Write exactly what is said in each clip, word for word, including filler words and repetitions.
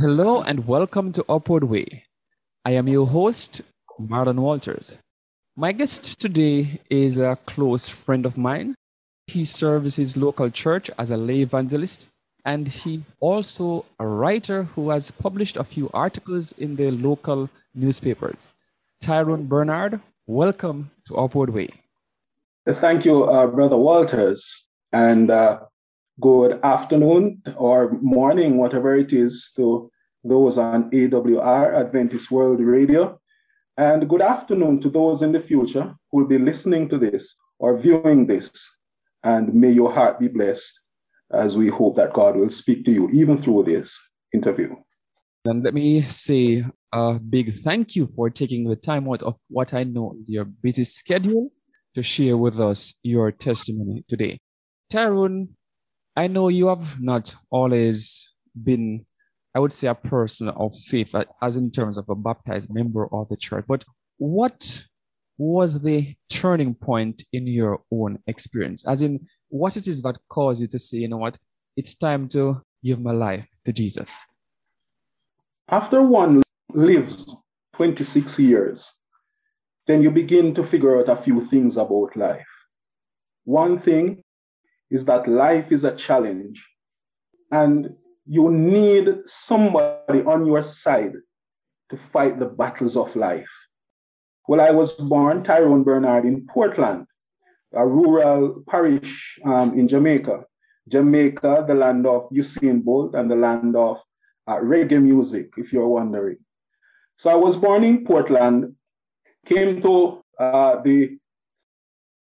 Hello and welcome to Upward Way. I am your host, Martin Walters. My guest today is a close friend of mine. He serves his local church as a lay evangelist, and he's also a writer who has published a few articles in the local newspapers. Tyrone Bernard, welcome to Upward Way. Thank you, uh, Brother Walters, and uh, good afternoon or morning, whatever it is, to those on A W R, Adventist World Radio, and good afternoon to those in the future who will be listening to this or viewing this. And may your heart be blessed as we hope that God will speak to you even through this interview. And let me say a big thank you for taking the time out of what I know is your busy schedule to share with us your testimony today. Tyrone, I know you have not always been, I would say, a person of faith, as in terms of a baptized member of the church, but what was the turning point in your own experience? As in, what it is that caused you to say, you know what, it's time to give my life to Jesus? After one lives twenty-six years, then you begin to figure out a few things about life. One thing is that life is a challenge, and you need somebody on your side to fight the battles of life. Well, I was born, Tyrone Bernard, in Portland, a rural parish um, in Jamaica. Jamaica, the land of Usain Bolt and the land of uh, reggae music, if you're wondering. So I was born in Portland, came to uh, the,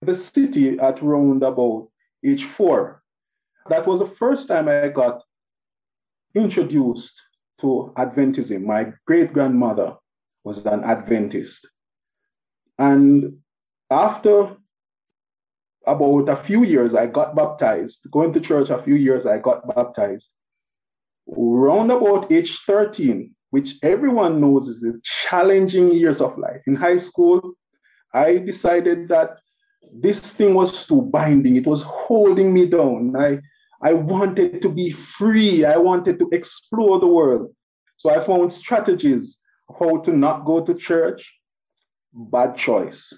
the city at around about age four. That was the first time I got introduced to Adventism. My great-grandmother was an Adventist. And after about a few years, I got baptized. Going to church a few years, I got baptized. Round about age thirteen, which everyone knows is the challenging years of life. In high school, I decided that this thing was too binding. It was holding me down. I, I wanted to be free. I wanted to explore the world. So I found strategies how to not go to church. Bad choice.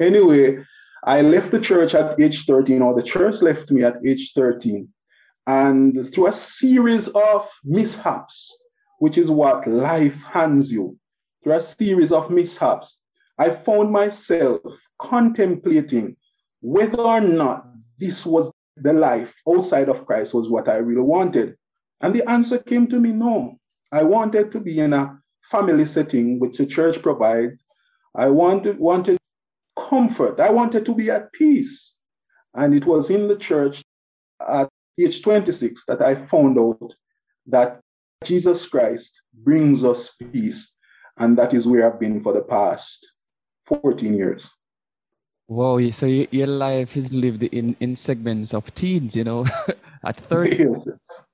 Anyway, I left the church at age thirteen, or the church left me at age thirteen. And through a series of mishaps, which is what life hands you, through a series of mishaps, I found myself contemplating whether or not this was the life outside of Christ was what I really wanted. And the answer came to me, no. I wanted to be in a family setting, which the church provides. I wanted, wanted comfort. I wanted to be at peace. And it was in the church at age twenty-six that I found out that Jesus Christ brings us peace. And that is where I've been for the past fourteen years. Wow, so your life is lived in, in segments of teens, you know. At thirty,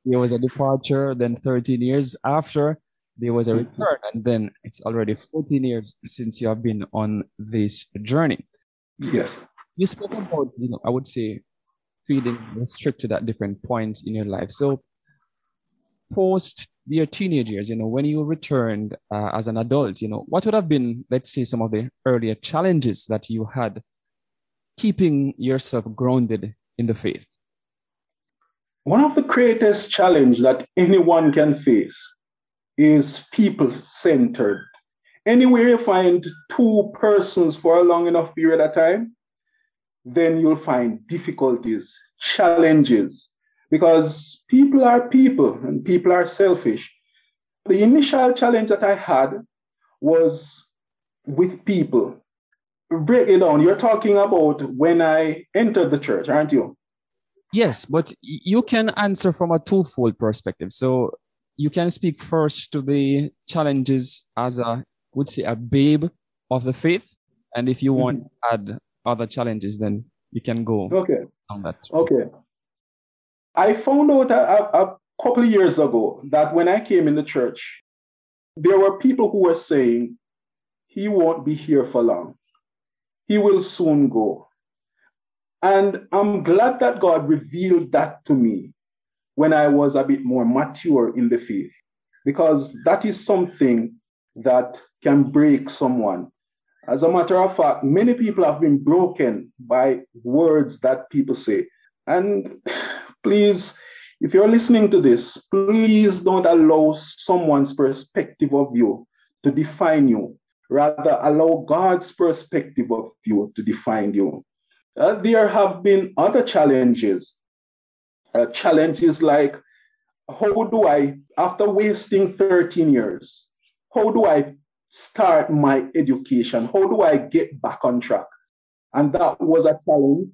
there was a departure, then thirteen years after. There was a return, and then it's already fourteen years since you have been on this journey. Yes. You spoke about, you know, I would say, feeling restricted at different points in your life. So, post your teenage years, you know, when you returned uh, as an adult, you know, what would have been, let's say, some of the earlier challenges that you had keeping yourself grounded in the faith? One of the greatest challenges that anyone can face is people-centered. Anywhere you find two persons for a long enough period of time, then you'll find difficulties, challenges, because people are people and people are selfish. The initial challenge that I had was with people. Break it down. You're talking about when I entered the church, aren't you? Yes, but you can answer from a twofold perspective. So you can speak first to the challenges as a, would say, a babe of the faith. And if you mm-hmm. want to add other challenges, then you can go okay. on that. Okay. I found out a, a couple of years ago that when I came in the church, there were people who were saying, he won't be here for long. He will soon go. And I'm glad that God revealed that to me when I was a bit more mature in the faith, because that is something that can break someone. As a matter of fact, many people have been broken by words that people say. And please, if you're listening to this, please don't allow someone's perspective of you to define you. Rather, allow God's perspective of you to define you. Uh, there have been other challenges. Uh, challenges like, how do I, after wasting thirteen years, how do I start my education? How do I get back on track? And that was a challenge.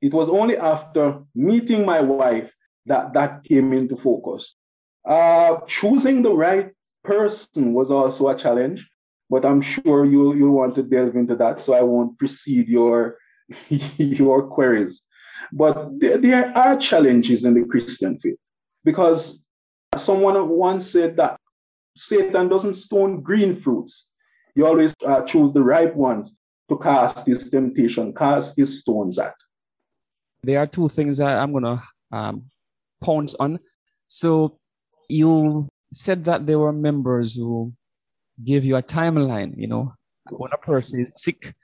It was only after meeting my wife that that came into focus. Uh, choosing the right person was also a challenge, but I'm sure you, you want to delve into that, so I won't precede your, your queries. But there, there are challenges in the Christian faith, because someone once said that Satan doesn't stone green fruits. You always uh, choose the ripe ones to cast his temptation, cast his stones at. There are two things that I'm going to um, pounce on. So you said that there were members who gave you a timeline, you know, when a person is sick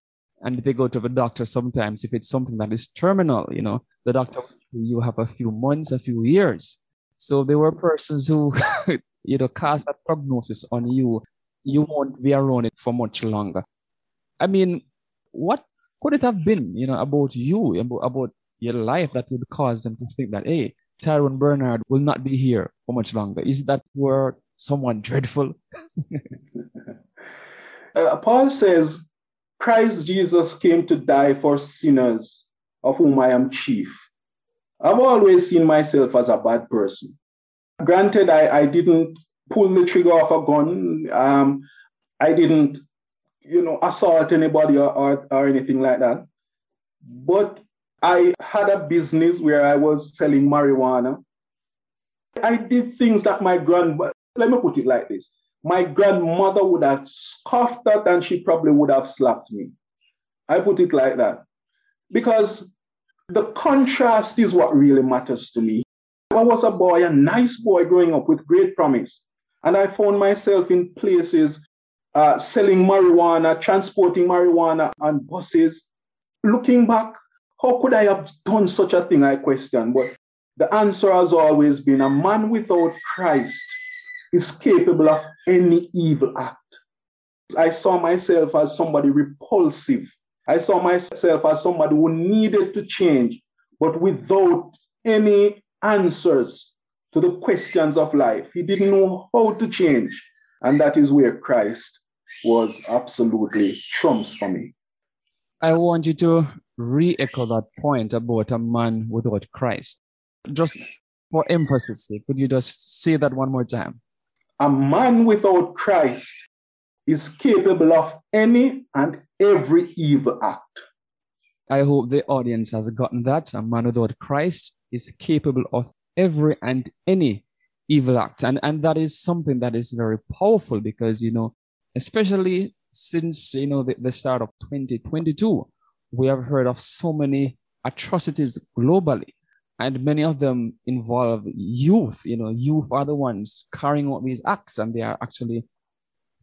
and they go to the doctor sometimes, if it's something that is terminal, you know, the doctor, you have a few months, a few years. So there were persons who, you know, cast a prognosis on you. You won't be around it for much longer. I mean, what could it have been, you know, about you, about your life that would cause them to think that, hey, Tyrone Bernard will not be here for much longer? Is that word someone dreadful? uh, Paul says, Christ Jesus came to die for sinners, of whom I am chief. I've always seen myself as a bad person. Granted, I, I didn't pull the trigger off a gun. Um, I didn't, you know, assault anybody or, or, or anything like that. But I had a business where I was selling marijuana. I did things that my grandmother, let me put it like this. My grandmother would have scoffed at, and she probably would have slapped me. I put it like that. Because the contrast is what really matters to me. I was a boy, a nice boy growing up with great promise. And I found myself in places uh, selling marijuana, transporting marijuana on buses. Looking back, how could I have done such a thing, I question. But the answer has always been, a man without Christ is capable of any evil act. I saw myself as somebody repulsive. I saw myself as somebody who needed to change, but without any answers to the questions of life. He didn't know how to change. And that is where Christ was absolutely trumps for me. I want you to re-echo that point about a man without Christ. Just for emphasis sake, could you just say that one more time? A man without Christ is capable of any and every evil act. I hope the audience has gotten that. A man without Christ is capable of every and any evil act. And, and that is something that is very powerful because, you know, especially since, you know, the, the start of twenty twenty-two, we have heard of so many atrocities globally. And many of them involve youth. You know, youth are the ones carrying out these acts, and they are actually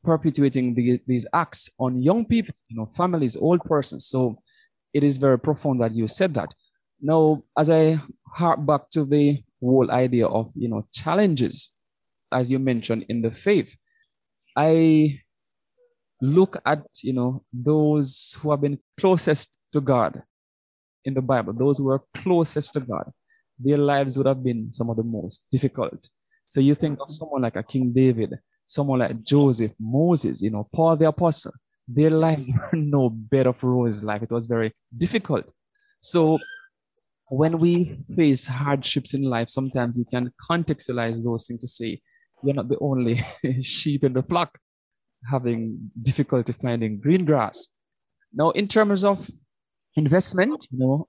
perpetuating the, these acts on young people, you know, families, old persons. So it is very profound that you said that. Now, as I hark back to the whole idea of, you know, challenges, as you mentioned in the faith, I look at, you know, those who have been closest to God in the Bible, those who are closest to God. Their lives would have been some of the most difficult. So you think of someone like a King David, someone like Joseph, Moses, you know, Paul the Apostle. Their lives were no bed of roses life. It was very difficult. So when we face hardships in life, sometimes we can contextualize those things to say, we're not the only sheep in the flock having difficulty finding green grass. Now, in terms of investment, you know,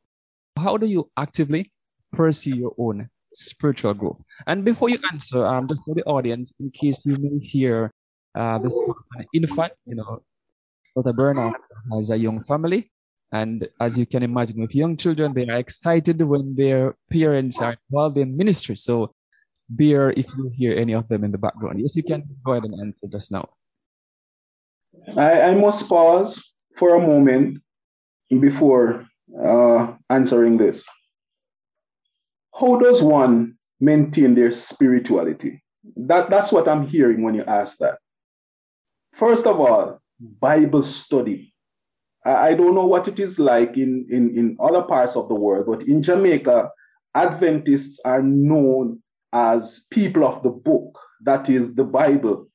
how do you actively pursue your own spiritual growth? And before you answer, um, just for the audience, in case you may hear uh, this infant, you know, Doctor Bernard has a young family. And as you can imagine, with young children, they are excited when their parents are involved in ministry. So bear if you hear any of them in the background. Yes, you can go ahead and answer just now. I, I must pause for a moment before uh, answering this. How does one maintain their spirituality? That, that's what I'm hearing when you ask that. First of all, Bible study. I, I don't know what it is like in, in, in other parts of the world, but in Jamaica, Adventists are known as people of the book, that is the Bible.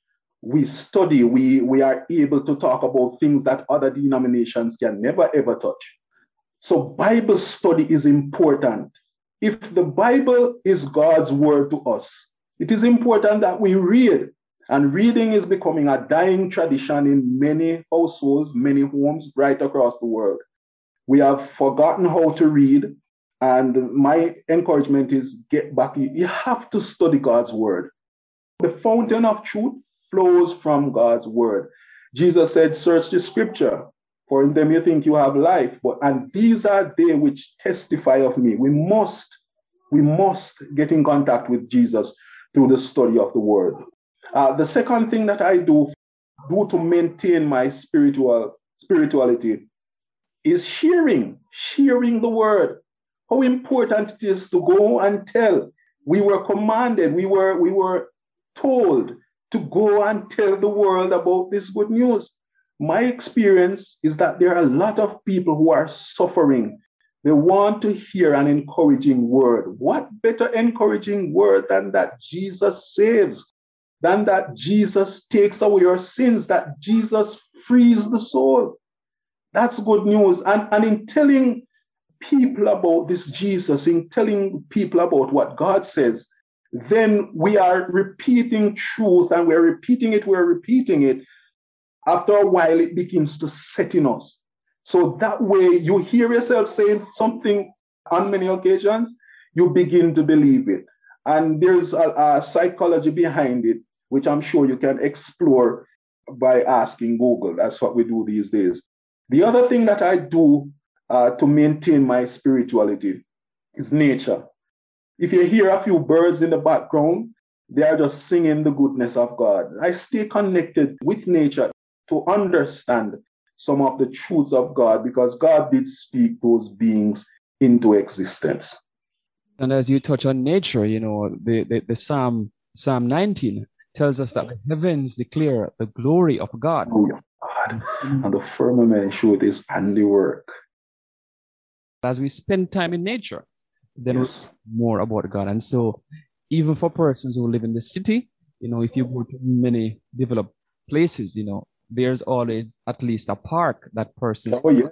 We study, we, we are able to talk about things that other denominations can never ever touch. So Bible study is important. If the Bible is God's word to us, it is important that we read. And reading is becoming a dying tradition in many households, many homes right across the world. We have forgotten how to read. And my encouragement is get back. You have to study God's word. The fountain of truth flows from God's word. Jesus said, search the scripture, for in them you think you have life, but and these are they which testify of me. We must, we must get in contact with Jesus through the study of the word. Uh, the second thing that I do, do to maintain my spiritual spirituality is sharing, sharing the word. How important it is to go and tell. We were commanded, we were, we were told to go and tell the world about this good news. My experience is that there are a lot of people who are suffering. They want to hear an encouraging word. What better encouraging word than that Jesus saves, than that Jesus takes away your sins, that Jesus frees the soul. That's good news. And, and in telling people about this Jesus, in telling people about what God says, then we are repeating truth and we're repeating it, we're repeating it. After a while, it begins to set in us. So that way you hear yourself saying something on many occasions, you begin to believe it. And there's a, a psychology behind it, which I'm sure you can explore by asking Google. That's what we do these days. The other thing that I do uh, to maintain my spirituality is nature. If you hear a few birds in the background, they are just singing the goodness of God. I stay connected with nature to understand some of the truths of God, because God did speak those beings into existence. And as you touch on nature, you know, the, the, the Psalm, Psalm nineteen tells us that the heavens declare the glory of God. Glory of God. And the firmament showeth his handiwork. As we spend time in nature, then yes, more about God. And so even for persons who live in the city, you know, if you go to many developed places, you know, there's always at least a park that persons oh, yeah.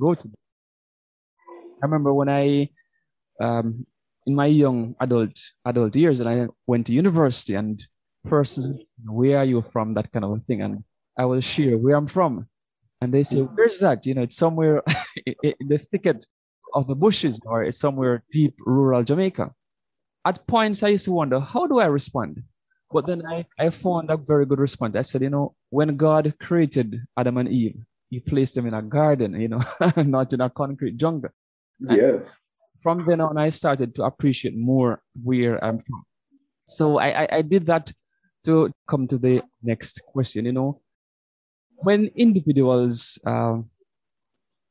go to. I remember when I, um, in my young adult adult years, and I went to university, and persons, where are you from, that kind of a thing. And I will share where I'm from. And they say, where's that? You know, it's somewhere in the thicket of the bushes, or it's somewhere deep rural Jamaica. At points, I used to wonder, how do I respond? But then I, I found a very good response. I said, you know, when God created Adam and Eve, he placed them in a garden, you know, not in a concrete jungle. And yes. From then on, I started to appreciate more where I'm from. So I, I, I did that to come to the next question. You know, when individuals uh,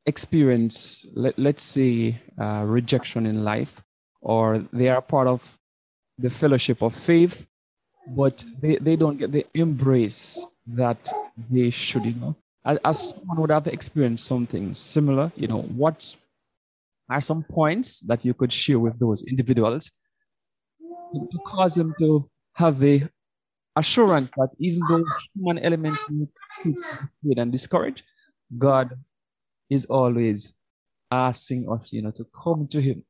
experience, let, let's say, uh, rejection in life, or they are part of the fellowship of faith, but they, they don't get the embrace that they should, you know. As, as someone would have experienced something similar, you know, what are some points that you could share with those individuals to cause them to have the assurance that even though human elements may seem afraid and discouraged, God is always asking us, you know, to come to him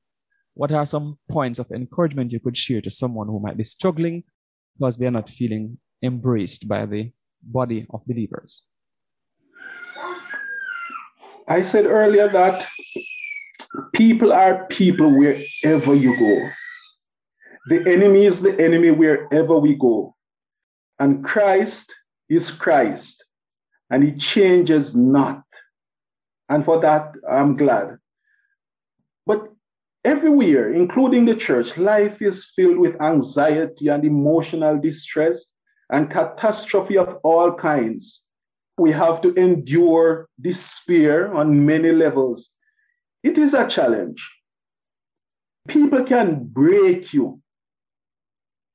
what are some points of encouragement you could share to someone who might be struggling because they are not feeling embraced by the body of believers? I said earlier that people are people wherever you go. The enemy is the enemy wherever we go. And Christ is Christ, and he changes not. And for that, I'm glad. But everywhere, including the church, life is filled with anxiety and emotional distress and catastrophe of all kinds. We have to endure despair on many levels. It is a challenge. People can break you.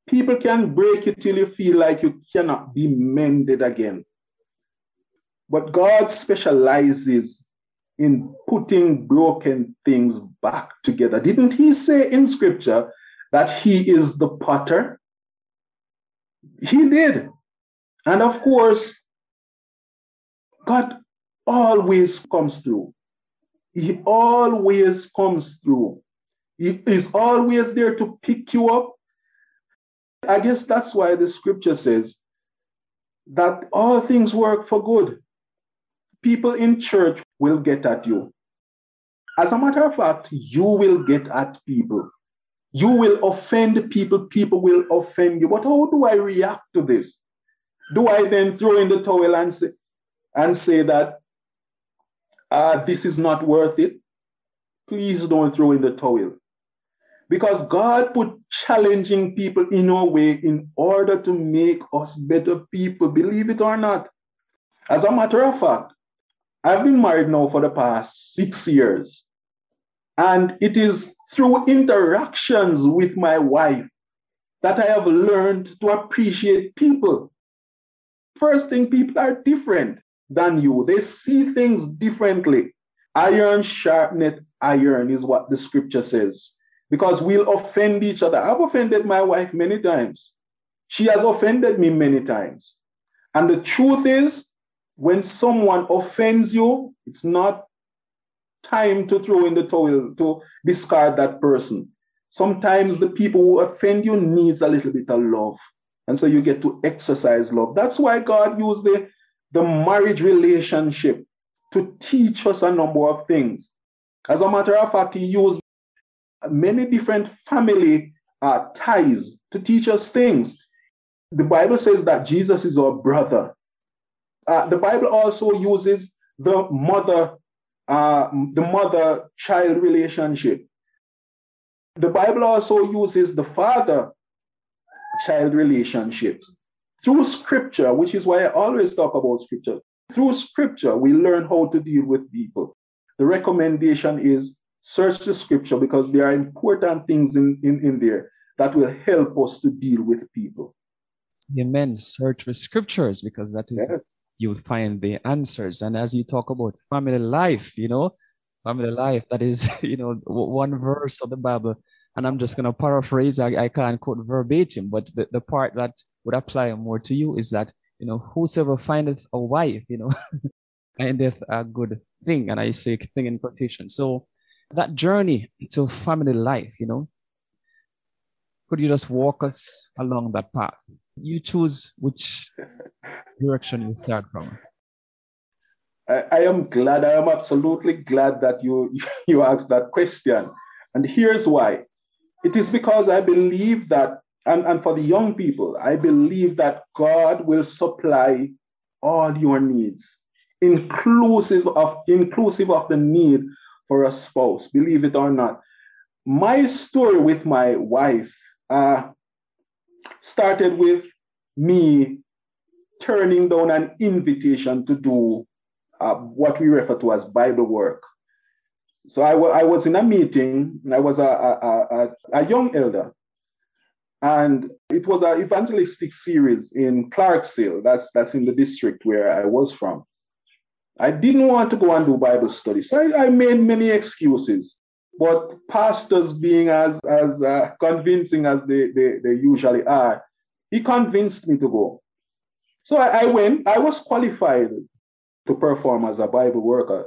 People can break you till you feel like you cannot be mended again. But God specializes in putting broken things back together. Didn't he say in scripture that he is the potter? He did. And of course, God always comes through. He always comes through. He is always there to pick you up. I guess that's why the scripture says that all things work for good. People in church will get at you. As a matter of fact, you will get at people. You will offend people. People will offend you. But how do I react to this? Do I then throw in the towel and say, and say that uh, this is not worth it? Please don't throw in the towel. Because God put challenging people in our way in order to make us better people, believe it or not. As a matter of fact, I've been married now for the past six years. And it is through interactions with my wife that I have learned to appreciate people. First thing, people are different than you. They see things differently. Iron sharpeneth iron is what the scripture says. Because we'll offend each other. I've offended my wife many times. She has offended me many times. And the truth is, when someone offends you, it's not time to throw in the towel, to discard that person. Sometimes the people who offend you needs a little bit of love. And so you get to exercise love. That's why God used the, the marriage relationship to teach us a number of things. As a matter of fact, he used many different family uh, ties to teach us things. The Bible says that Jesus is our brother. Uh, the Bible also uses the mother, uh, the mother-child relationship. The Bible also uses the father-child relationship. Through scripture, which is why I always talk about scripture, through scripture, we learn how to deal with people. The recommendation is search the scripture because there are important things in, in, in there that will help us to deal with people. Amen. Search the scriptures because that is... Yes. You'll find the answers. And as you talk about family life, you know, family life, that is, you know, one verse of the Bible. And I'm just going to paraphrase. I, I can't quote verbatim, but the, the part that would apply more to you is that, you know, whosoever findeth a wife, you know, findeth a good thing. And I say thing in quotation. So that journey to family life, you know, could you just walk us along that path? You choose which direction you start from. I, I am glad, I am absolutely glad that you, you asked that question. And here's why. It is because I believe that, and, and for the young people, I believe that God will supply all your needs, inclusive of, inclusive of the need for a spouse, believe it or not. My story with my wife, uh, started with me turning down an invitation to do uh, what we refer to as Bible work. So I, w- I was in a meeting, I was a, a, a, a young elder, and it was an evangelistic series in Clarksville, that's, that's in the district where I was from. I didn't want to go and do Bible study, so I, I made many excuses. But pastors being as, as uh, convincing as they, they, they usually are, he convinced me to go. So I, I went. I was qualified to perform as a Bible worker.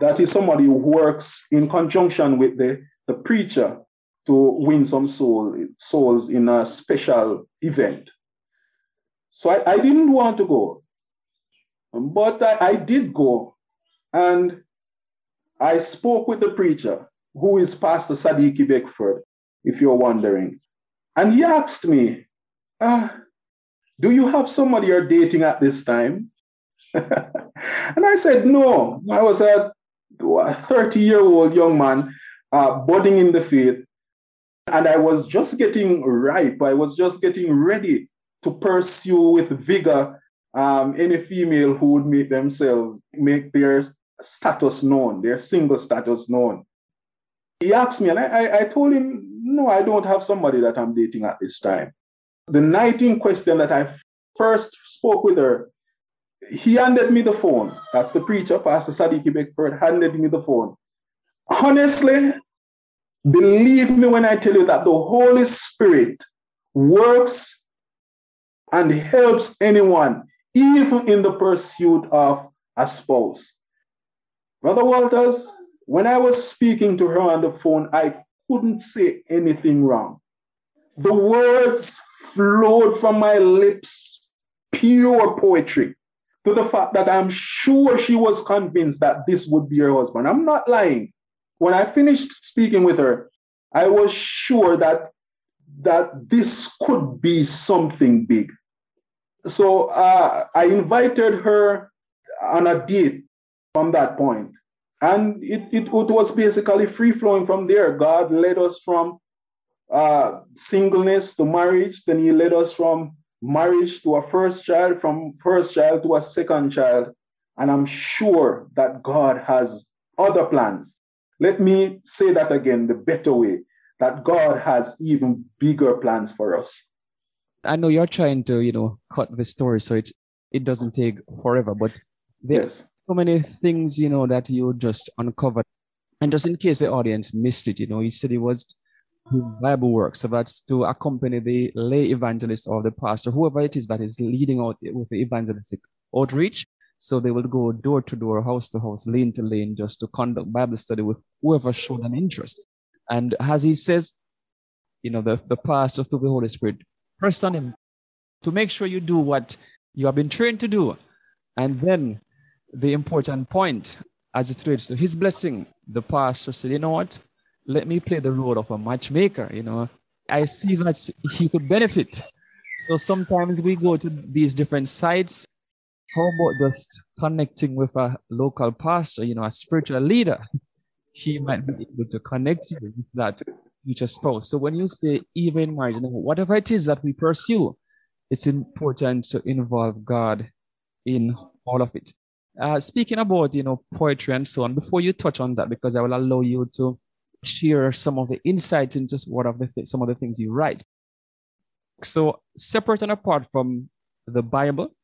That is somebody who works in conjunction with the, the preacher to win some soul, souls in a special event. So I, I didn't want to go, but I, I did go, and I spoke with the preacher, who is Pastor Sadiki Beckford, if you're wondering. And he asked me, ah, do you have somebody you're dating at this time? And I said, no. I was a thirty-year-old young man, uh, budding in the faith. And I was just getting ripe. I was just getting ready to pursue with vigor um, any female who would make themselves, make their status known, their single status known. He asked me, and I, I told him, no, I don't have somebody that I'm dating at this time. The night in question that I first spoke with her, he handed me the phone. That's the preacher, Pastor Sadiki Beckford, handed me the phone. Honestly, believe me when I tell you that the Holy Spirit works and helps anyone, even in the pursuit of a spouse. Brother Walters, when I was speaking to her on the phone, I couldn't say anything wrong. The words flowed from my lips, pure poetry, to the fact that I'm sure she was convinced that this would be her husband. I'm not lying. When I finished speaking with her, I was sure that, that this could be something big. So uh, I invited her on a date from that point. And it, it, it was basically free-flowing from there. God led us from uh, singleness to marriage. Then he led us from marriage to a first child, from first child to a second child. And I'm sure that God has other plans. Let me say that again, the better way, that God has even bigger plans for us. I know you're trying to, you know, cut the story so it, it doesn't take forever, but there's... Yes. So many things, you know, that you just uncovered. And just in case the audience missed it, you know, he said it was Bible work. So that's to accompany the lay evangelist or the pastor, whoever it is that is leading out with the evangelistic outreach. So they will go door to door, house to house, lane to lane, just to conduct Bible study with whoever showed an interest. And as he says, you know, the, the pastor through the Holy Spirit, press on him to make sure you do what you have been trained to do. And then the important point as it relates to his blessing, the pastor said, you know what, let me play the role of a matchmaker. You know, I see that he could benefit. So sometimes we go to these different sites. How about just connecting with a local pastor, you know, a spiritual leader? He might be able to connect you with that future spouse. So when you say even marriage, you know, whatever it is that we pursue, it's important to involve God in all of it. Uh, speaking about, you know, poetry and so on, before you touch on that, because I will allow you to share some of the insights into what of the th- some of the things you write. So separate and apart from the Bible,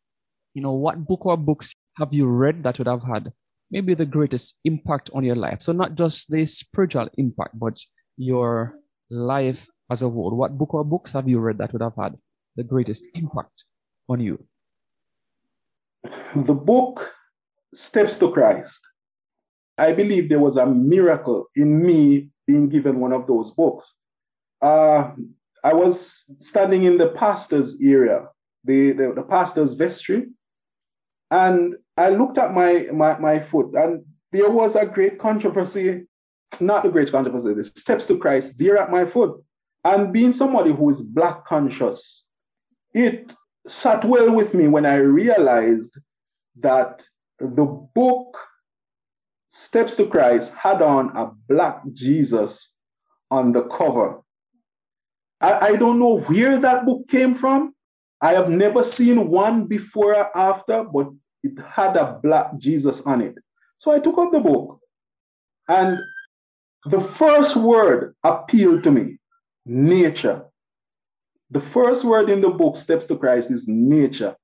you know, what book or books have you read that would have had maybe the greatest impact on your life? So not just the spiritual impact, but your life as a whole. What book or books have you read that would have had the greatest impact on you? The book Steps to Christ. I believe there was a miracle in me being given one of those books. Uh, I was standing in the pastor's area, the, the, the pastor's vestry, and I looked at my, my, my foot, and there was a great controversy, not the great controversy, the Steps to Christ there at my foot. And being somebody who is Black conscious, it sat well with me when I realized that the book Steps to Christ had on a Black Jesus on the cover. I, I don't know where that book came from. I have never seen one before or after, but it had a Black Jesus on it. So I took up the book, and the first word appealed to me, nature. The first word in the book Steps to Christ is nature.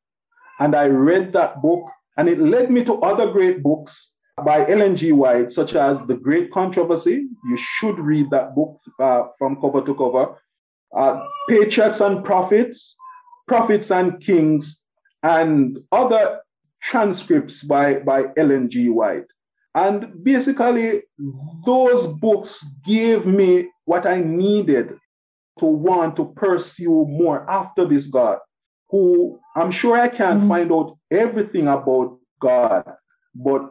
And I read that book, and it led me to other great books by Ellen G. White, such as The Great Controversy. You should read that book uh, from cover to cover. Uh, Patriarchs and Prophets, Prophets and Kings, and other transcripts by, by Ellen G. White. And basically, those books gave me what I needed to want to pursue more after this God, who I'm sure I can't mm-hmm. find out everything about God, but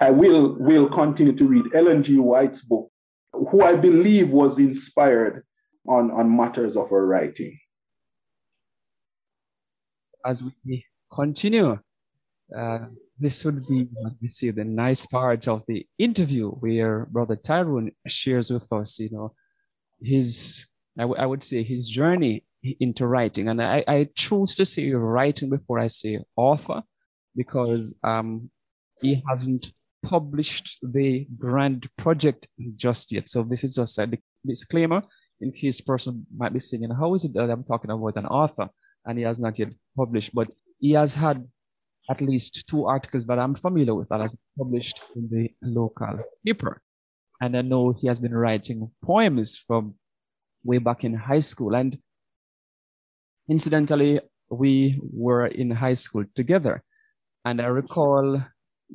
I will, will continue to read Ellen G. White's book, who I believe was inspired on, on matters of her writing. As we continue, uh, this would be, let me see, the nice part of the interview where Brother Tyrone shares with us, you know, his, I, w- I would say his journey into writing. And I, I choose to say writing before I say author, because um, he hasn't published the grand project just yet. So this is just a disclaimer in case person might be saying, how is it that I'm talking about an author and he has not yet published? But he has had at least two articles that I'm familiar with that has been published in the local paper. And I know he has been writing poems from way back in high school. And incidentally, we were in high school together. And I recall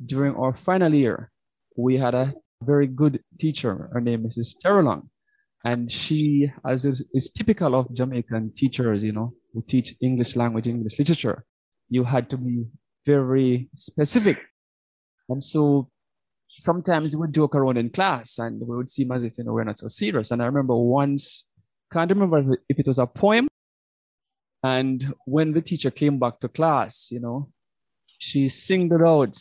during our final year, we had a very good teacher. Her name is Missus Terrelong. And she, as is, is typical of Jamaican teachers, you know, who teach English language, English literature, you had to be very specific. And so sometimes we would joke around in class and we would seem as if, you know, we're not so serious. And I remember once, can't remember if it was a poem. And when the teacher came back to class, you know, she singed it out.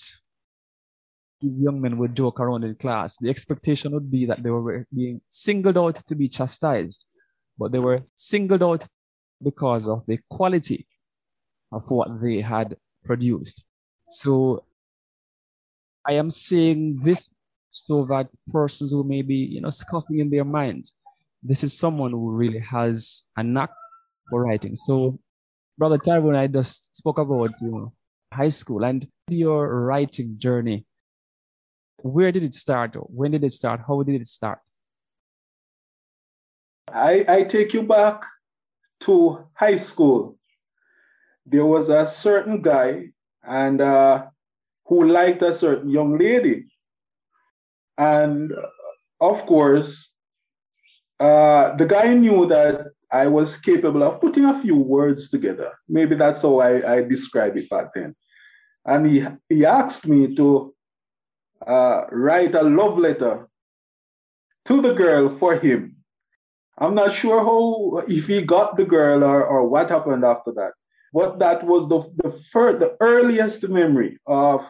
These young men would joke around in class. The expectation would be that they were being singled out to be chastised, but they were singled out because of the quality of what they had produced. So I am saying this so that persons who may be, you know, scoffing in their minds, this is someone who really has a knack for writing. So Brother Tyrone and I just spoke about, you know, high school and your writing journey. Where did it start? When did it start? How did it start? I, I take you back to high school. There was a certain guy and uh, who liked a certain young lady. And of course, uh, the guy knew that I was capable of putting a few words together. Maybe that's how I, I describe it back then. And he, he asked me to Uh, write a love letter to the girl for him. I'm not sure how, if he got the girl or, or what happened after that. But that was the the, first, the earliest memory of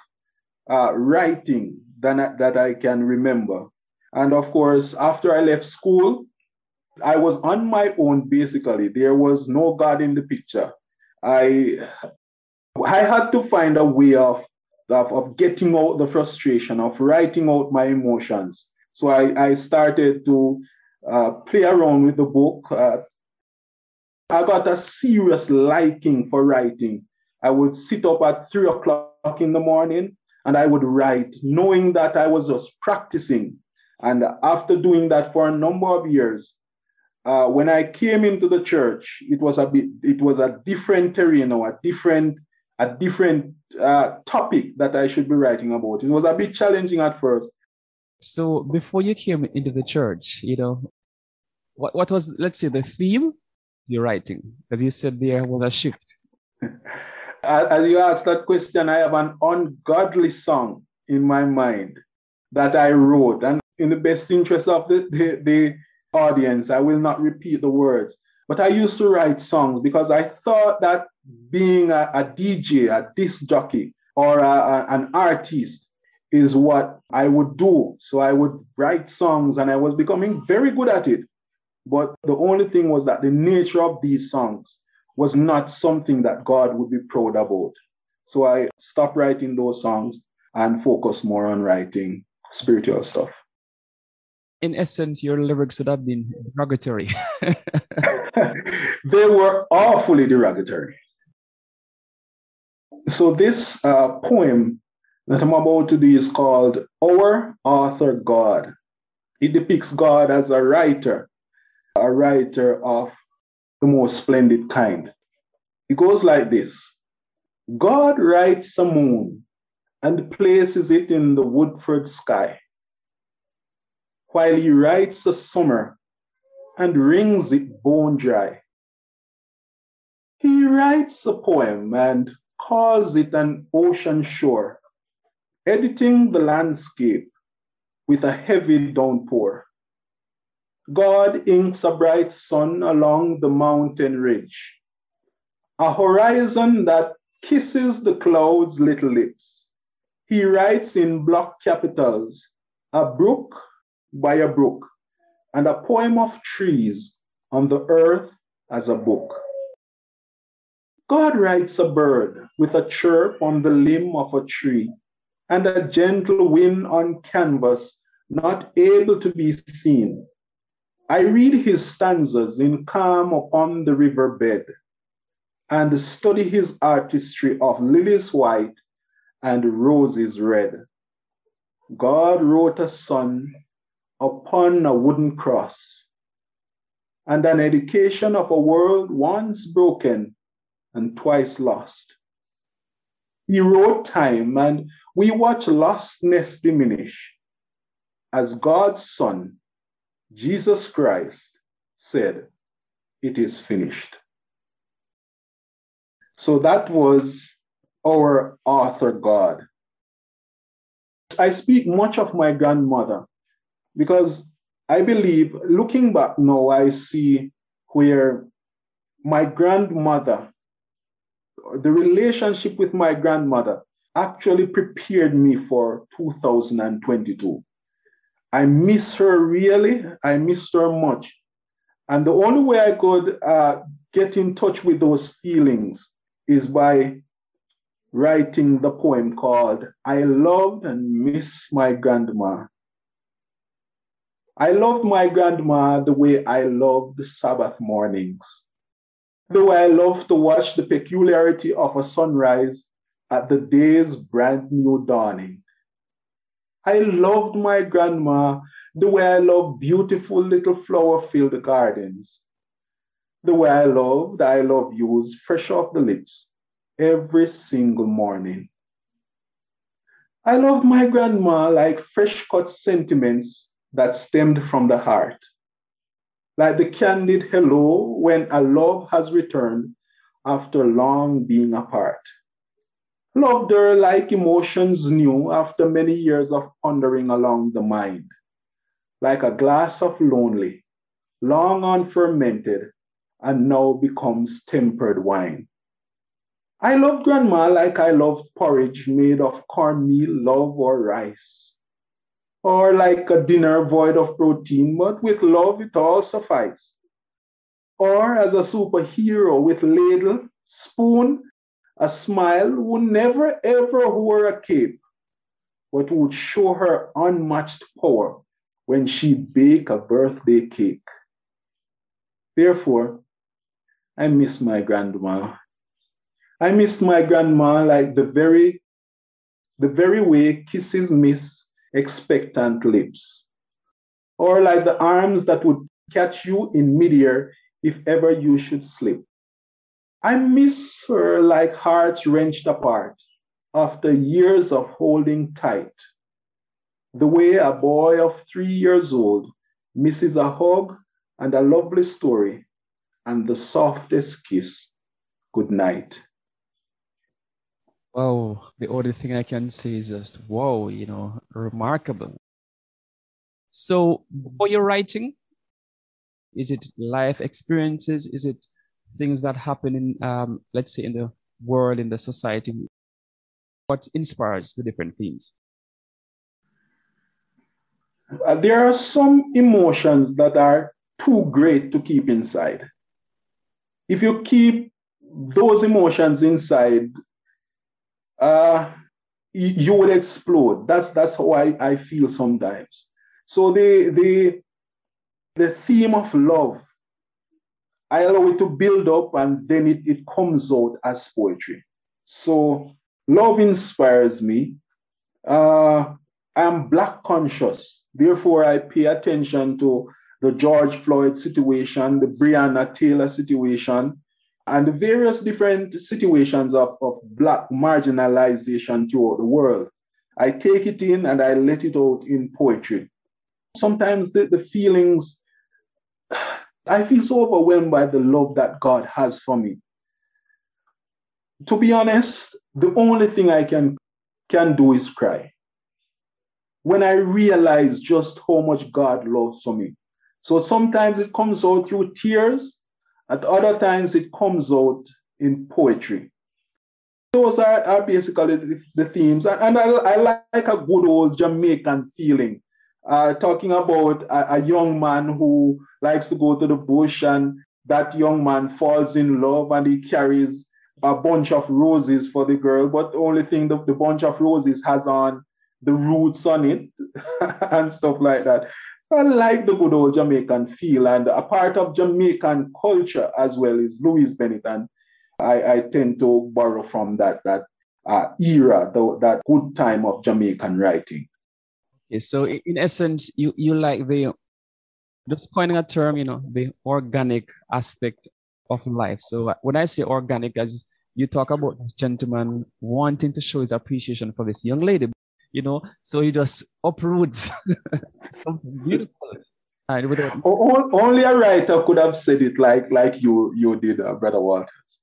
uh, writing that, that I can remember. And of course, after I left school, I was on my own basically. There was no God in the picture. I I had to find a way of Of, of getting out the frustration, of writing out my emotions. So I, I started to uh, play around with the book. Uh, I got a serious liking for writing. I would sit up at three o'clock in the morning and I would write, knowing that I was just practicing. And after doing that for a number of years, uh, when I came into the church, it was a bit, it was a different terrain or a different a different uh, topic that I should be writing about. It was a bit challenging at first. So before you came into the church, you know, what, what was, let's say, the theme you're writing? Because you said there was a shift. As you asked that question, I have an ungodly song in my mind that I wrote. And in the best interest of the, the, the audience, I will not repeat the words. But I used to write songs because I thought that being a, a D J, a disc jockey, or a, a, an artist is what I would do. So I would write songs and I was becoming very good at it. But the only thing was that the nature of these songs was not something that God would be proud about. So I stopped writing those songs and focused more on writing spiritual stuff. In essence, your lyrics would have been derogatory. They were awfully derogatory. So this uh, poem that I'm about to do is called Our Author God. It depicts God as a writer, a writer of the most splendid kind. It goes like this. God writes a moon and places it in the Woodford sky, while he writes a summer and wrings it bone dry. He writes a poem and calls it an ocean shore, editing the landscape with a heavy downpour. God inks a bright sun along the mountain ridge, a horizon that kisses the clouds' little lips. He writes in block capitals, a brook by a brook, and a poem of trees on the earth as a book. God writes a bird with a chirp on the limb of a tree and a gentle wind on canvas not able to be seen. I read his stanzas in calm upon the riverbed and study his artistry of lilies white and roses red. God wrote a sun upon a wooden cross and an education of a world once broken and twice lost. He wrote time, and we watch lostness diminish as God's Son, Jesus Christ, said, "It is finished." So that was our author God. I speak much of my grandmother because I believe, looking back now, I see where my grandmother, the relationship with my grandmother, actually prepared me for two thousand twenty-two. I miss her really. I miss her much. And the only way I could uh, get in touch with those feelings is by writing the poem called I Loved and Miss My Grandma. I loved my grandma the way I loved the Sabbath mornings, the way I loved to watch the peculiarity of a sunrise at the day's brand new dawning. I loved my grandma the way I loved beautiful little flower-filled gardens, the way I loved I love yous fresh off the lips every single morning. I loved my grandma like fresh-cut sentiments that stemmed from the heart, like the candid hello when a love has returned after long being apart. Loved her like emotions new after many years of pondering along the mind, like a glass of lonely, long unfermented, and now becomes tempered wine. I loved grandma like I loved porridge made of cornmeal, love, or rice, or like a dinner void of protein, but with love it all sufficed. Or as a superhero with ladle, spoon, a smile, who never ever wore a cape, but would show her unmatched power when she baked a birthday cake. Therefore, I miss my grandma. I miss my grandma like the very, the very way kisses miss expectant lips, or like the arms that would catch you in midair if ever you should slip. I miss her like hearts wrenched apart after years of holding tight, the way a boy of three years old misses a hug and a lovely story and the softest kiss, good night. Wow, the only thing I can say is just, wow, you know, remarkable. So for your writing, is it life experiences? Is it things that happen in, um, let's say, in the world, in the society? What inspires the different themes? Uh, there are some emotions that are too great to keep inside. If you keep those emotions inside, Uh, you would explode. That's that's how I, I feel sometimes. So the, the, the theme of love, I allow it to build up and then it, it comes out as poetry. So love inspires me. Uh, I'm Black conscious. Therefore, I pay attention to the George Floyd situation, the Breonna Taylor situation, and the various different situations of, of Black marginalization throughout the world. I take it in and I let it out in poetry. Sometimes the, the feelings, I feel so overwhelmed by the love that God has for me. To be honest, the only thing I can, can do is cry. When I realize just how much God loves for me. So sometimes it comes out through tears. At other times, it comes out in poetry. Those are, are basically the, the themes. And I, I like a good old Jamaican feeling. Uh, talking about a, a young man who likes to go to the bush, and that young man falls in love and he carries a bunch of roses for the girl. But the only thing that the bunch of roses has on the roots on it and stuff like that. I like the good old Jamaican feel, and a part of Jamaican culture as well is Louis Bennett, and I, I tend to borrow from that, that uh, era, the, that good time of Jamaican writing. Okay, so in essence, you, you like the, just coining a term, you know, the organic aspect of life. So when I say organic, as you talk about this gentleman wanting to show his appreciation for this young lady, you know, so he just uproots something beautiful. And without... Only a writer could have said it like like you you did, uh, Brother Walters.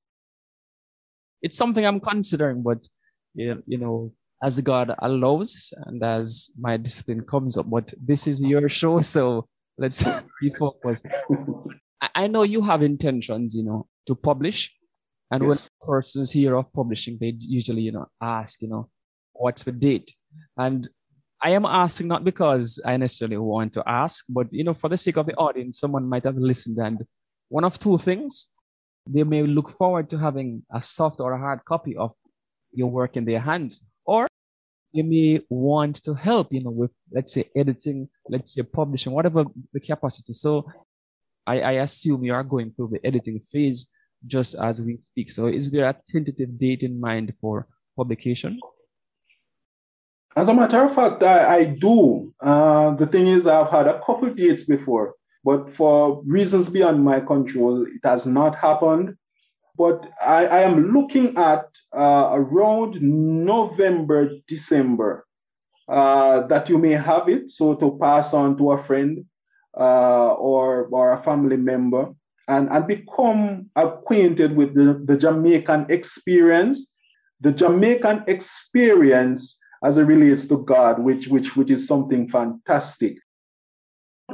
It's something I'm considering, but you know, as God allows and as my discipline comes up. But this is your show, so let's refocus. I know you have intentions, you know, to publish, and yes. When persons hear of publishing, they usually, you know, ask, you know, what's the date? And I am asking not because I necessarily want to ask, but, you know, for the sake of the audience, someone might have listened. And one of two things, they may look forward to having a soft or a hard copy of your work in their hands, or they may want to help, you know, with, let's say, editing, let's say, publishing, whatever the capacity. So I, I assume you are going through the editing phase just as we speak. So is there a tentative date in mind for publication? As a matter of fact, I, I do. Uh, the thing is, I've had a couple of dates before, but for reasons beyond my control, it has not happened. But I, I am looking at uh, around November, December, uh, that you may have it. So to pass on to a friend uh, or, or a family member, and, and become acquainted with the, the Jamaican experience. The Jamaican experience as it relates to God, which, which, which is something fantastic.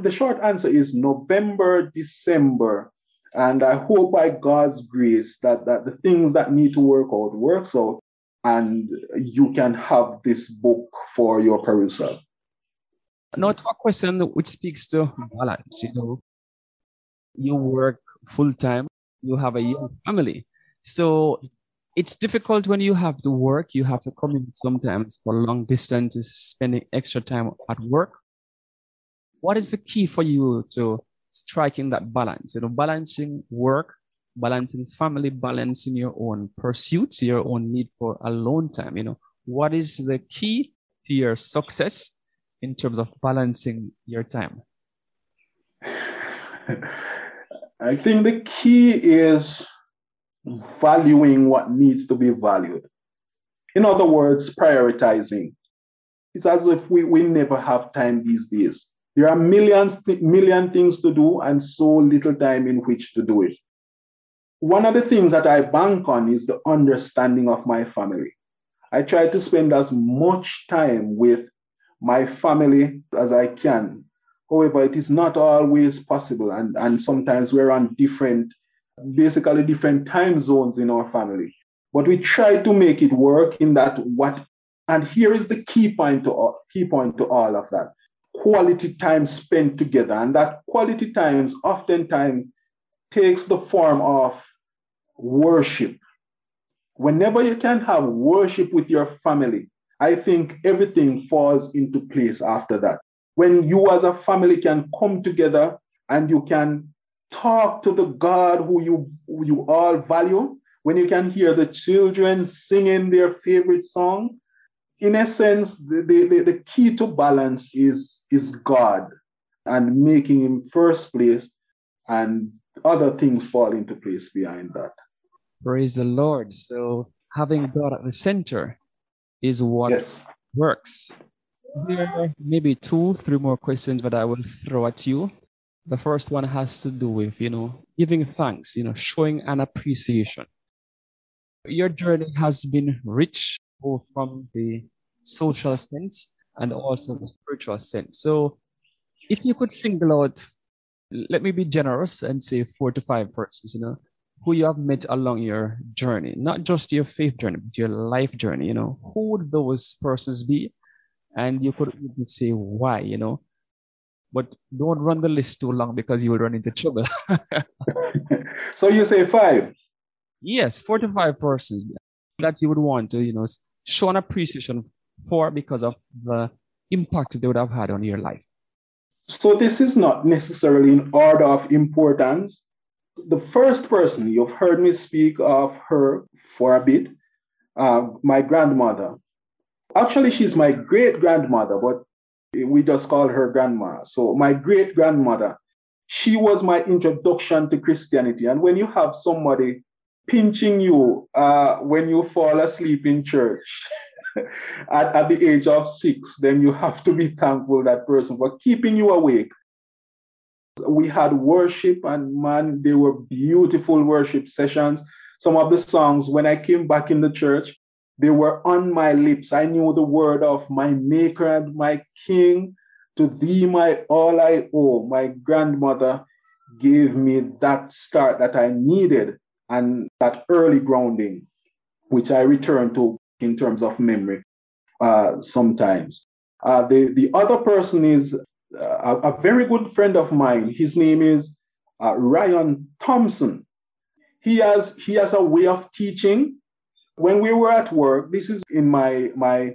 The short answer is November, December. And I hope by God's grace that, that the things that need to work out, works out, and you can have this book for your perusal. Now, to a question which speaks to balance, you know, you work full-time, you have a young family. So it's difficult when you have to work, you have to commute sometimes for long distances, spending extra time at work. What is the key for you to striking that balance? You know, balancing work, balancing family, balancing your own pursuits, your own need for alone time. You know, what is the key to your success in terms of balancing your time? I think the key is valuing what needs to be valued. In other words, prioritizing. It's as if we, we never have time these days. There are millions, th- million things to do and so little time in which to do it. One of the things that I bank on is the understanding of my family. I try to spend as much time with my family as I can. However, it is not always possible, and, and sometimes we're on different basically different time zones in our family. But we try to make it work in that what, and here is the key point to all, key point to all of that, quality time spent together. And that quality times oftentimes takes the form of worship. Whenever you can have worship with your family, I think everything falls into place after that. When you as a family can come together and you can talk to the God who you, who you all value, when you can hear the children singing their favorite song. In essence, the, the, the key to balance is, is God and making him first place, and other things fall into place behind that. Praise the Lord. So having God at the center is what yes. works. There are maybe two, three more questions that I will throw at you. The first one has to do with, you know, giving thanks, you know, showing an appreciation. Your journey has been rich, both from the social sense and also the spiritual sense. So if you could single out, let me be generous and say four to five persons, you know, who you have met along your journey, not just your faith journey, but your life journey, you know, who would those persons be? And you could say why, you know, but don't run the list too long because you will run into trouble. So you say five? Yes, four to five persons that you would want to, you know, show an appreciation for because of the impact they would have had on your life. So this is not necessarily in order of importance. The first person, you've heard me speak of her for a bit, uh, my grandmother. Actually, she's my great-grandmother, but we just call her grandma. So my great-grandmother, she was my introduction to Christianity. And when you have somebody pinching you uh, when you fall asleep in church at, at the age of six, then you have to be thankful that person for keeping you awake. We had worship, and man, they were beautiful worship sessions. Some of the songs, when I came back in the church, they were on my lips. I knew the word of my Maker and my King. To thee, my all I owe. My grandmother gave me that start that I needed and that early grounding, which I return to in terms of memory uh, sometimes. Uh, the, the other person is uh, a, a very good friend of mine. His name is uh, Ryan Thompson. He has, he has a way of teaching. When we were at work, this is in my my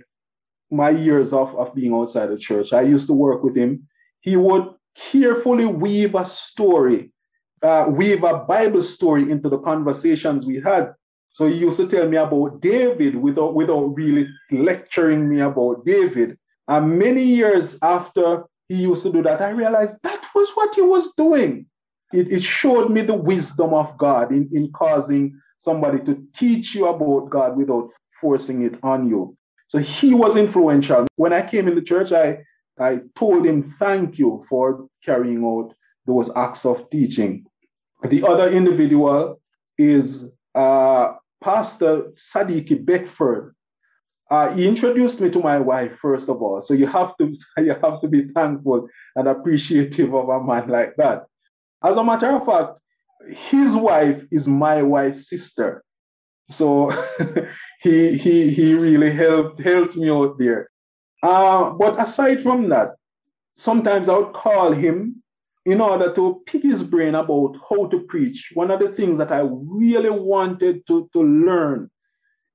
my years of, of being outside the church, I used to work with him. He would carefully weave a story, uh, weave a Bible story into the conversations we had. So he used to tell me about David without, without really lecturing me about David. And many years after he used to do that, I realized that was what he was doing. It, it showed me the wisdom of God in, in causing somebody to teach you about God without forcing it on you. So he was influential. When I came in the church, I, I told him, thank you for carrying out those acts of teaching. The other individual is uh, Pastor Sadiki Beckford. Uh, he introduced me to my wife, first of all. So you have to, you have to be thankful and appreciative of a man like that. As a matter of fact, his wife is my wife's sister. So he, he, he really helped, helped me out there. Uh, but aside from that, sometimes I would call him in order to pick his brain about how to preach. One of the things that I really wanted to, to learn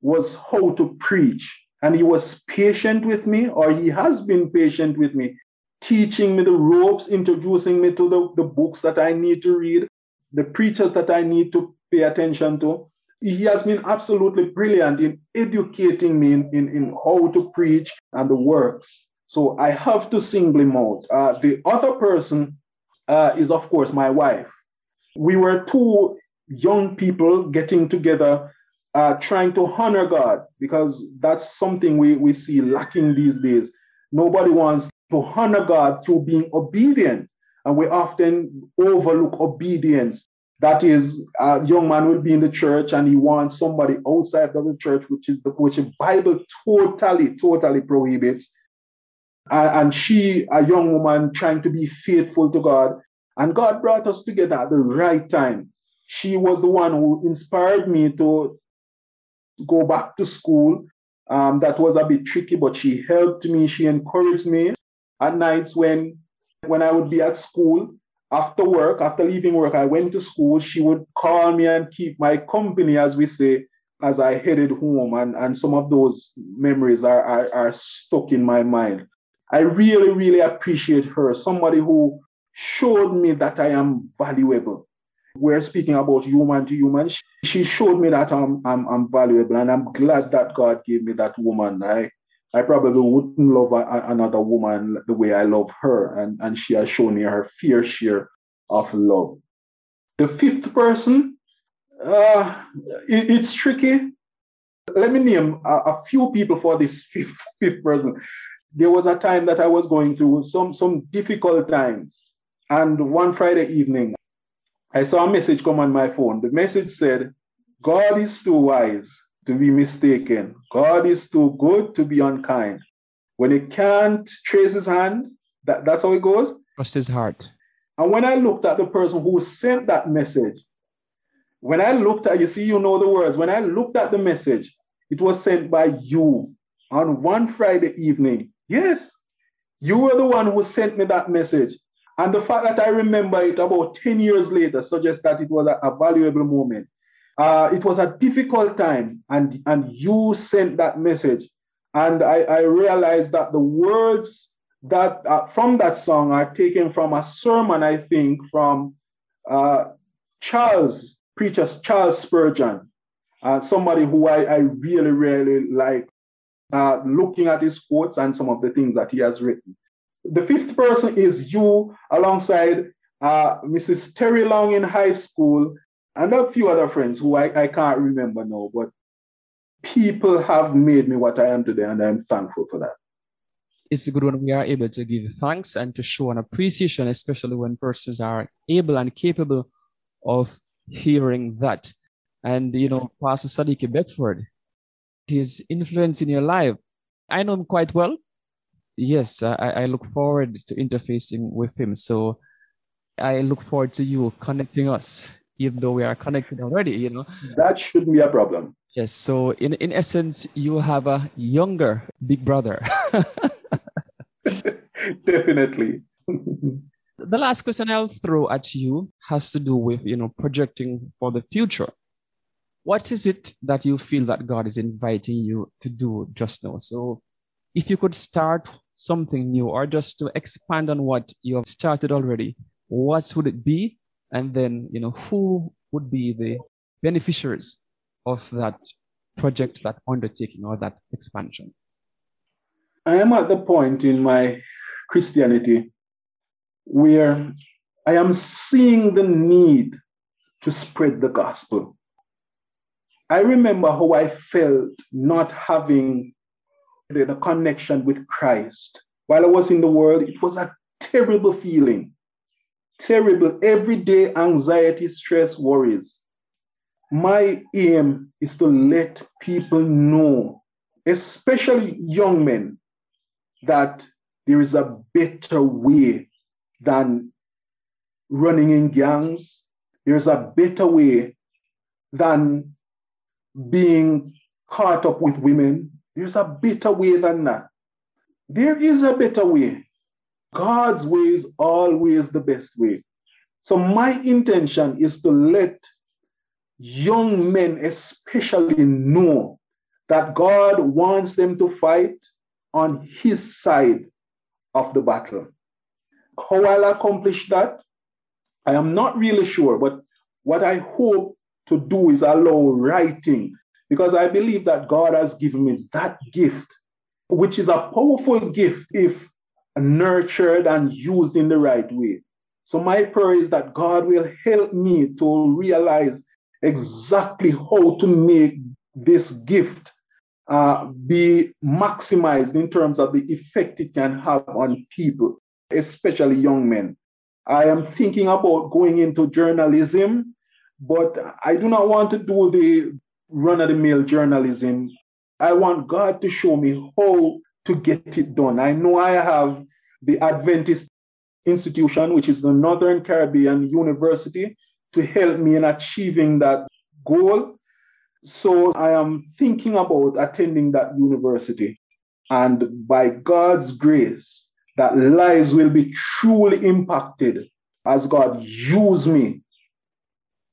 was how to preach. And he was patient with me, or he has been patient with me, teaching me the ropes, introducing me to the, the books that I need to read, the preachers that I need to pay attention to. He has been absolutely brilliant in educating me in, in, in how to preach and the works. So I have to single him out. Uh, the other person uh, is, of course, my wife. We were two young people getting together, uh, trying to honor God, because that's something we, we see lacking these days. Nobody wants to honor God through being obedient. And we often overlook obedience. That is, a young man will be in the church and he wants somebody outside of the church, which is the which the Bible totally, totally prohibits. Uh, and she, a young woman, trying to be faithful to God. And God brought us together at the right time. She was the one who inspired me to go back to school. Um, that was a bit tricky, but she helped me. She encouraged me at nights when When I would be at school, after work, after leaving work, I went to school. She would call me and keep my company, as we say, as I headed home. And, and some of those memories are, are, are stuck in my mind. I really, really appreciate her. Somebody who showed me that I am valuable. We're speaking about human to human. She, she showed me that I'm, I'm, I'm valuable. And I'm glad that God gave me that woman. I, I probably wouldn't love a, another woman the way I love her, and, and she has shown me her fair share of love. The fifth person, uh, it, it's tricky. Let me name a, a few people for this fifth, fifth person. There was a time that I was going through some, some difficult times. And one Friday evening, I saw a message come on my phone. The message said, God is too wise to be mistaken. God is too good to be unkind. When he can't trace his hand, that, that's how it goes. Trust his heart. And when I looked at the person who sent that message, when I looked at, you see, you know the words, when I looked at the message, it was sent by you on one Friday evening. Yes, you were the one who sent me that message. And the fact that I remember it about ten years later suggests that it was a, a valuable moment. Uh, it was a difficult time, and, and you sent that message. And I, I realized that the words that uh, from that song are taken from a sermon, I think, from uh, Charles preacher Charles Spurgeon, uh, somebody who I, I really, really like, uh, looking at his quotes and some of the things that he has written. The fifth person is you, alongside uh, Missus Terry Long in high school and a few other friends who I, I can't remember now, but people have made me what I am today, and I'm thankful for that. It's good when we are able to give thanks and to show an appreciation, especially when persons are able and capable of hearing that. And, you know, Pastor Sadiki Beckford, his influence in your life, I know him quite well. Yes, I, I look forward to interfacing with him. So I look forward to you connecting us, even though we are connected already, you know. That shouldn't be a problem. Yes, so in, in essence, you have a younger big brother. Definitely. The last question I'll throw at you has to do with, you know, projecting for the future. What is it that you feel that God is inviting you to do just now? So if you could start something new, or just to expand on what you have started already, what would it be? And then, you know, who would be the beneficiaries of that project, that undertaking, or that expansion? I am at the point in my Christianity where I am seeing the need to spread the gospel. I remember how I felt not having the, the connection with Christ. While I was in the world, it was a terrible feeling. Terrible everyday anxiety, stress, worries. My aim is to let people know, especially young men, that there is a better way than running in gangs. There's a better way than being caught up with women. There's a better way than that. There is a better way. God's way is always the best way. So my intention is to let young men especially know that God wants them to fight on his side of the battle. How I'll accomplish that, I am not really sure, but what I hope to do is allow writing, because I believe that God has given me that gift, which is a powerful gift if nurtured and used in the right way. So my prayer is that God will help me to realize exactly how to make this gift uh, be maximized in terms of the effect it can have on people, especially young men. I am thinking about going into journalism, but I do not want to do the run-of-the-mill journalism. I want God to show me how to get it done. I know I have the Adventist institution, which is the Northern Caribbean University, to help me in achieving that goal. So I am thinking about attending that university. And by God's grace, that lives will be truly impacted as God uses me.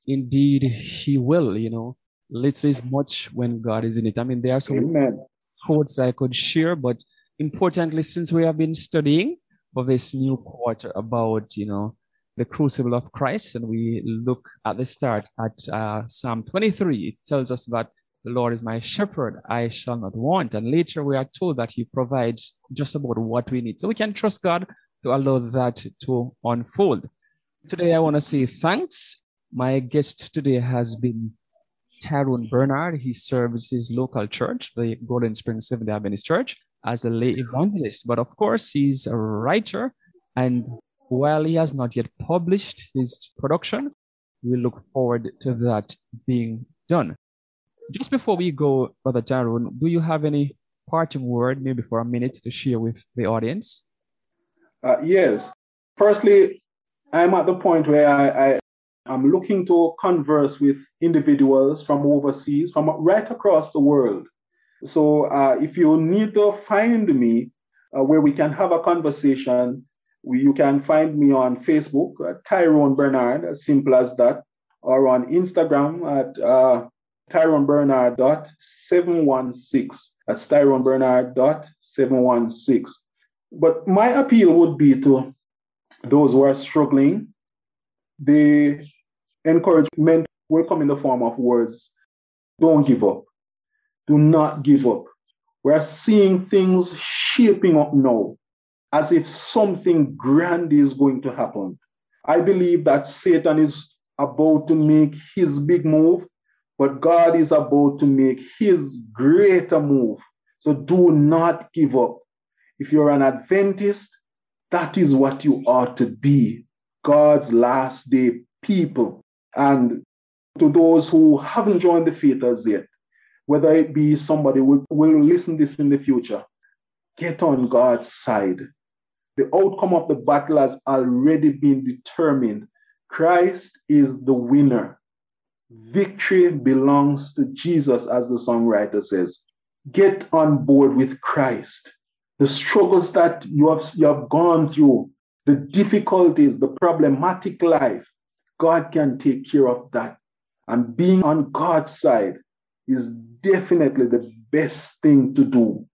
Indeed, he will, you know. Little is much when God is in it. I mean, there are so Amen. many quotes I could share, but importantly, since we have been studying for this new quarter about, you know, the crucible of Christ, and we look at the start at uh, Psalm twenty-three, it tells us that the Lord is my shepherd, I shall not want. And later we are told that he provides just about what we need. So we can trust God to allow that to unfold. Today, I want to say thanks. My guest today has been Tyrone Bernard. He serves his local church, the Golden Springs Seventh-day Adventist Church, as a lay evangelist. But of course, he's a writer, and while he has not yet published his production, we look forward to that being done. Just before we go, Brother Tyrone, do you have any parting word, maybe for a minute, to share with the audience? Uh, yes. Firstly, I'm at the point where I, I I'm looking to converse with individuals from overseas, from right across the world. So uh, if you need to find me uh, where we can have a conversation, we, you can find me on Facebook, uh, Tyrone Bernard, as simple as that, or on Instagram at uh, Tyrone Bernard dot seven one six. That's Tyrone Bernard dot seven one six. But my appeal would be to those who are struggling. The encouragement will come in the form of words. Don't give up. Do not give up. We're seeing things shaping up now as if something grand is going to happen. I believe that Satan is about to make his big move, but God is about to make his greater move. So do not give up. If you're an Adventist, that is what you ought to be. God's last day people. And to those who haven't joined the faith as yet, whether it be somebody who will listen to this in the future, get on God's side. The outcome of the battle has already been determined. Christ is the winner. Victory belongs to Jesus, as the songwriter says. Get on board with Christ. The struggles that you have, you have gone through, the difficulties, the problematic life, God can take care of that. And being on God's side is definitely the best thing to do,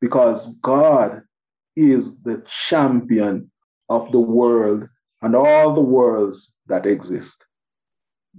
because God is the champion of the world and all the worlds that exist.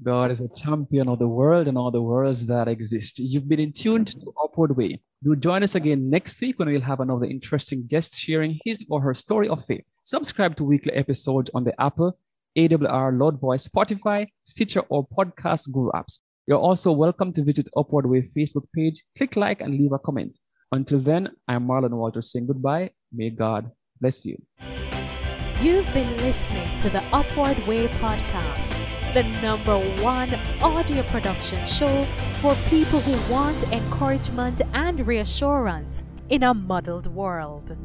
God is a champion of the world and all the worlds that exist. You've been in tune to Upward Way. Do join us again next week when we'll have another interesting guest sharing his or her story of faith. Subscribe to weekly episodes on the Apple, A W R, Loudvoice, Spotify, Stitcher, or Podcast Guru apps. You're also welcome to visit Upward Way Facebook page. Click like and leave a comment. Until then, I'm Marlon Walters saying goodbye. May God bless you. You've been listening to the Upward Way Podcast, the number one audio production show for people who want encouragement and reassurance in a muddled world.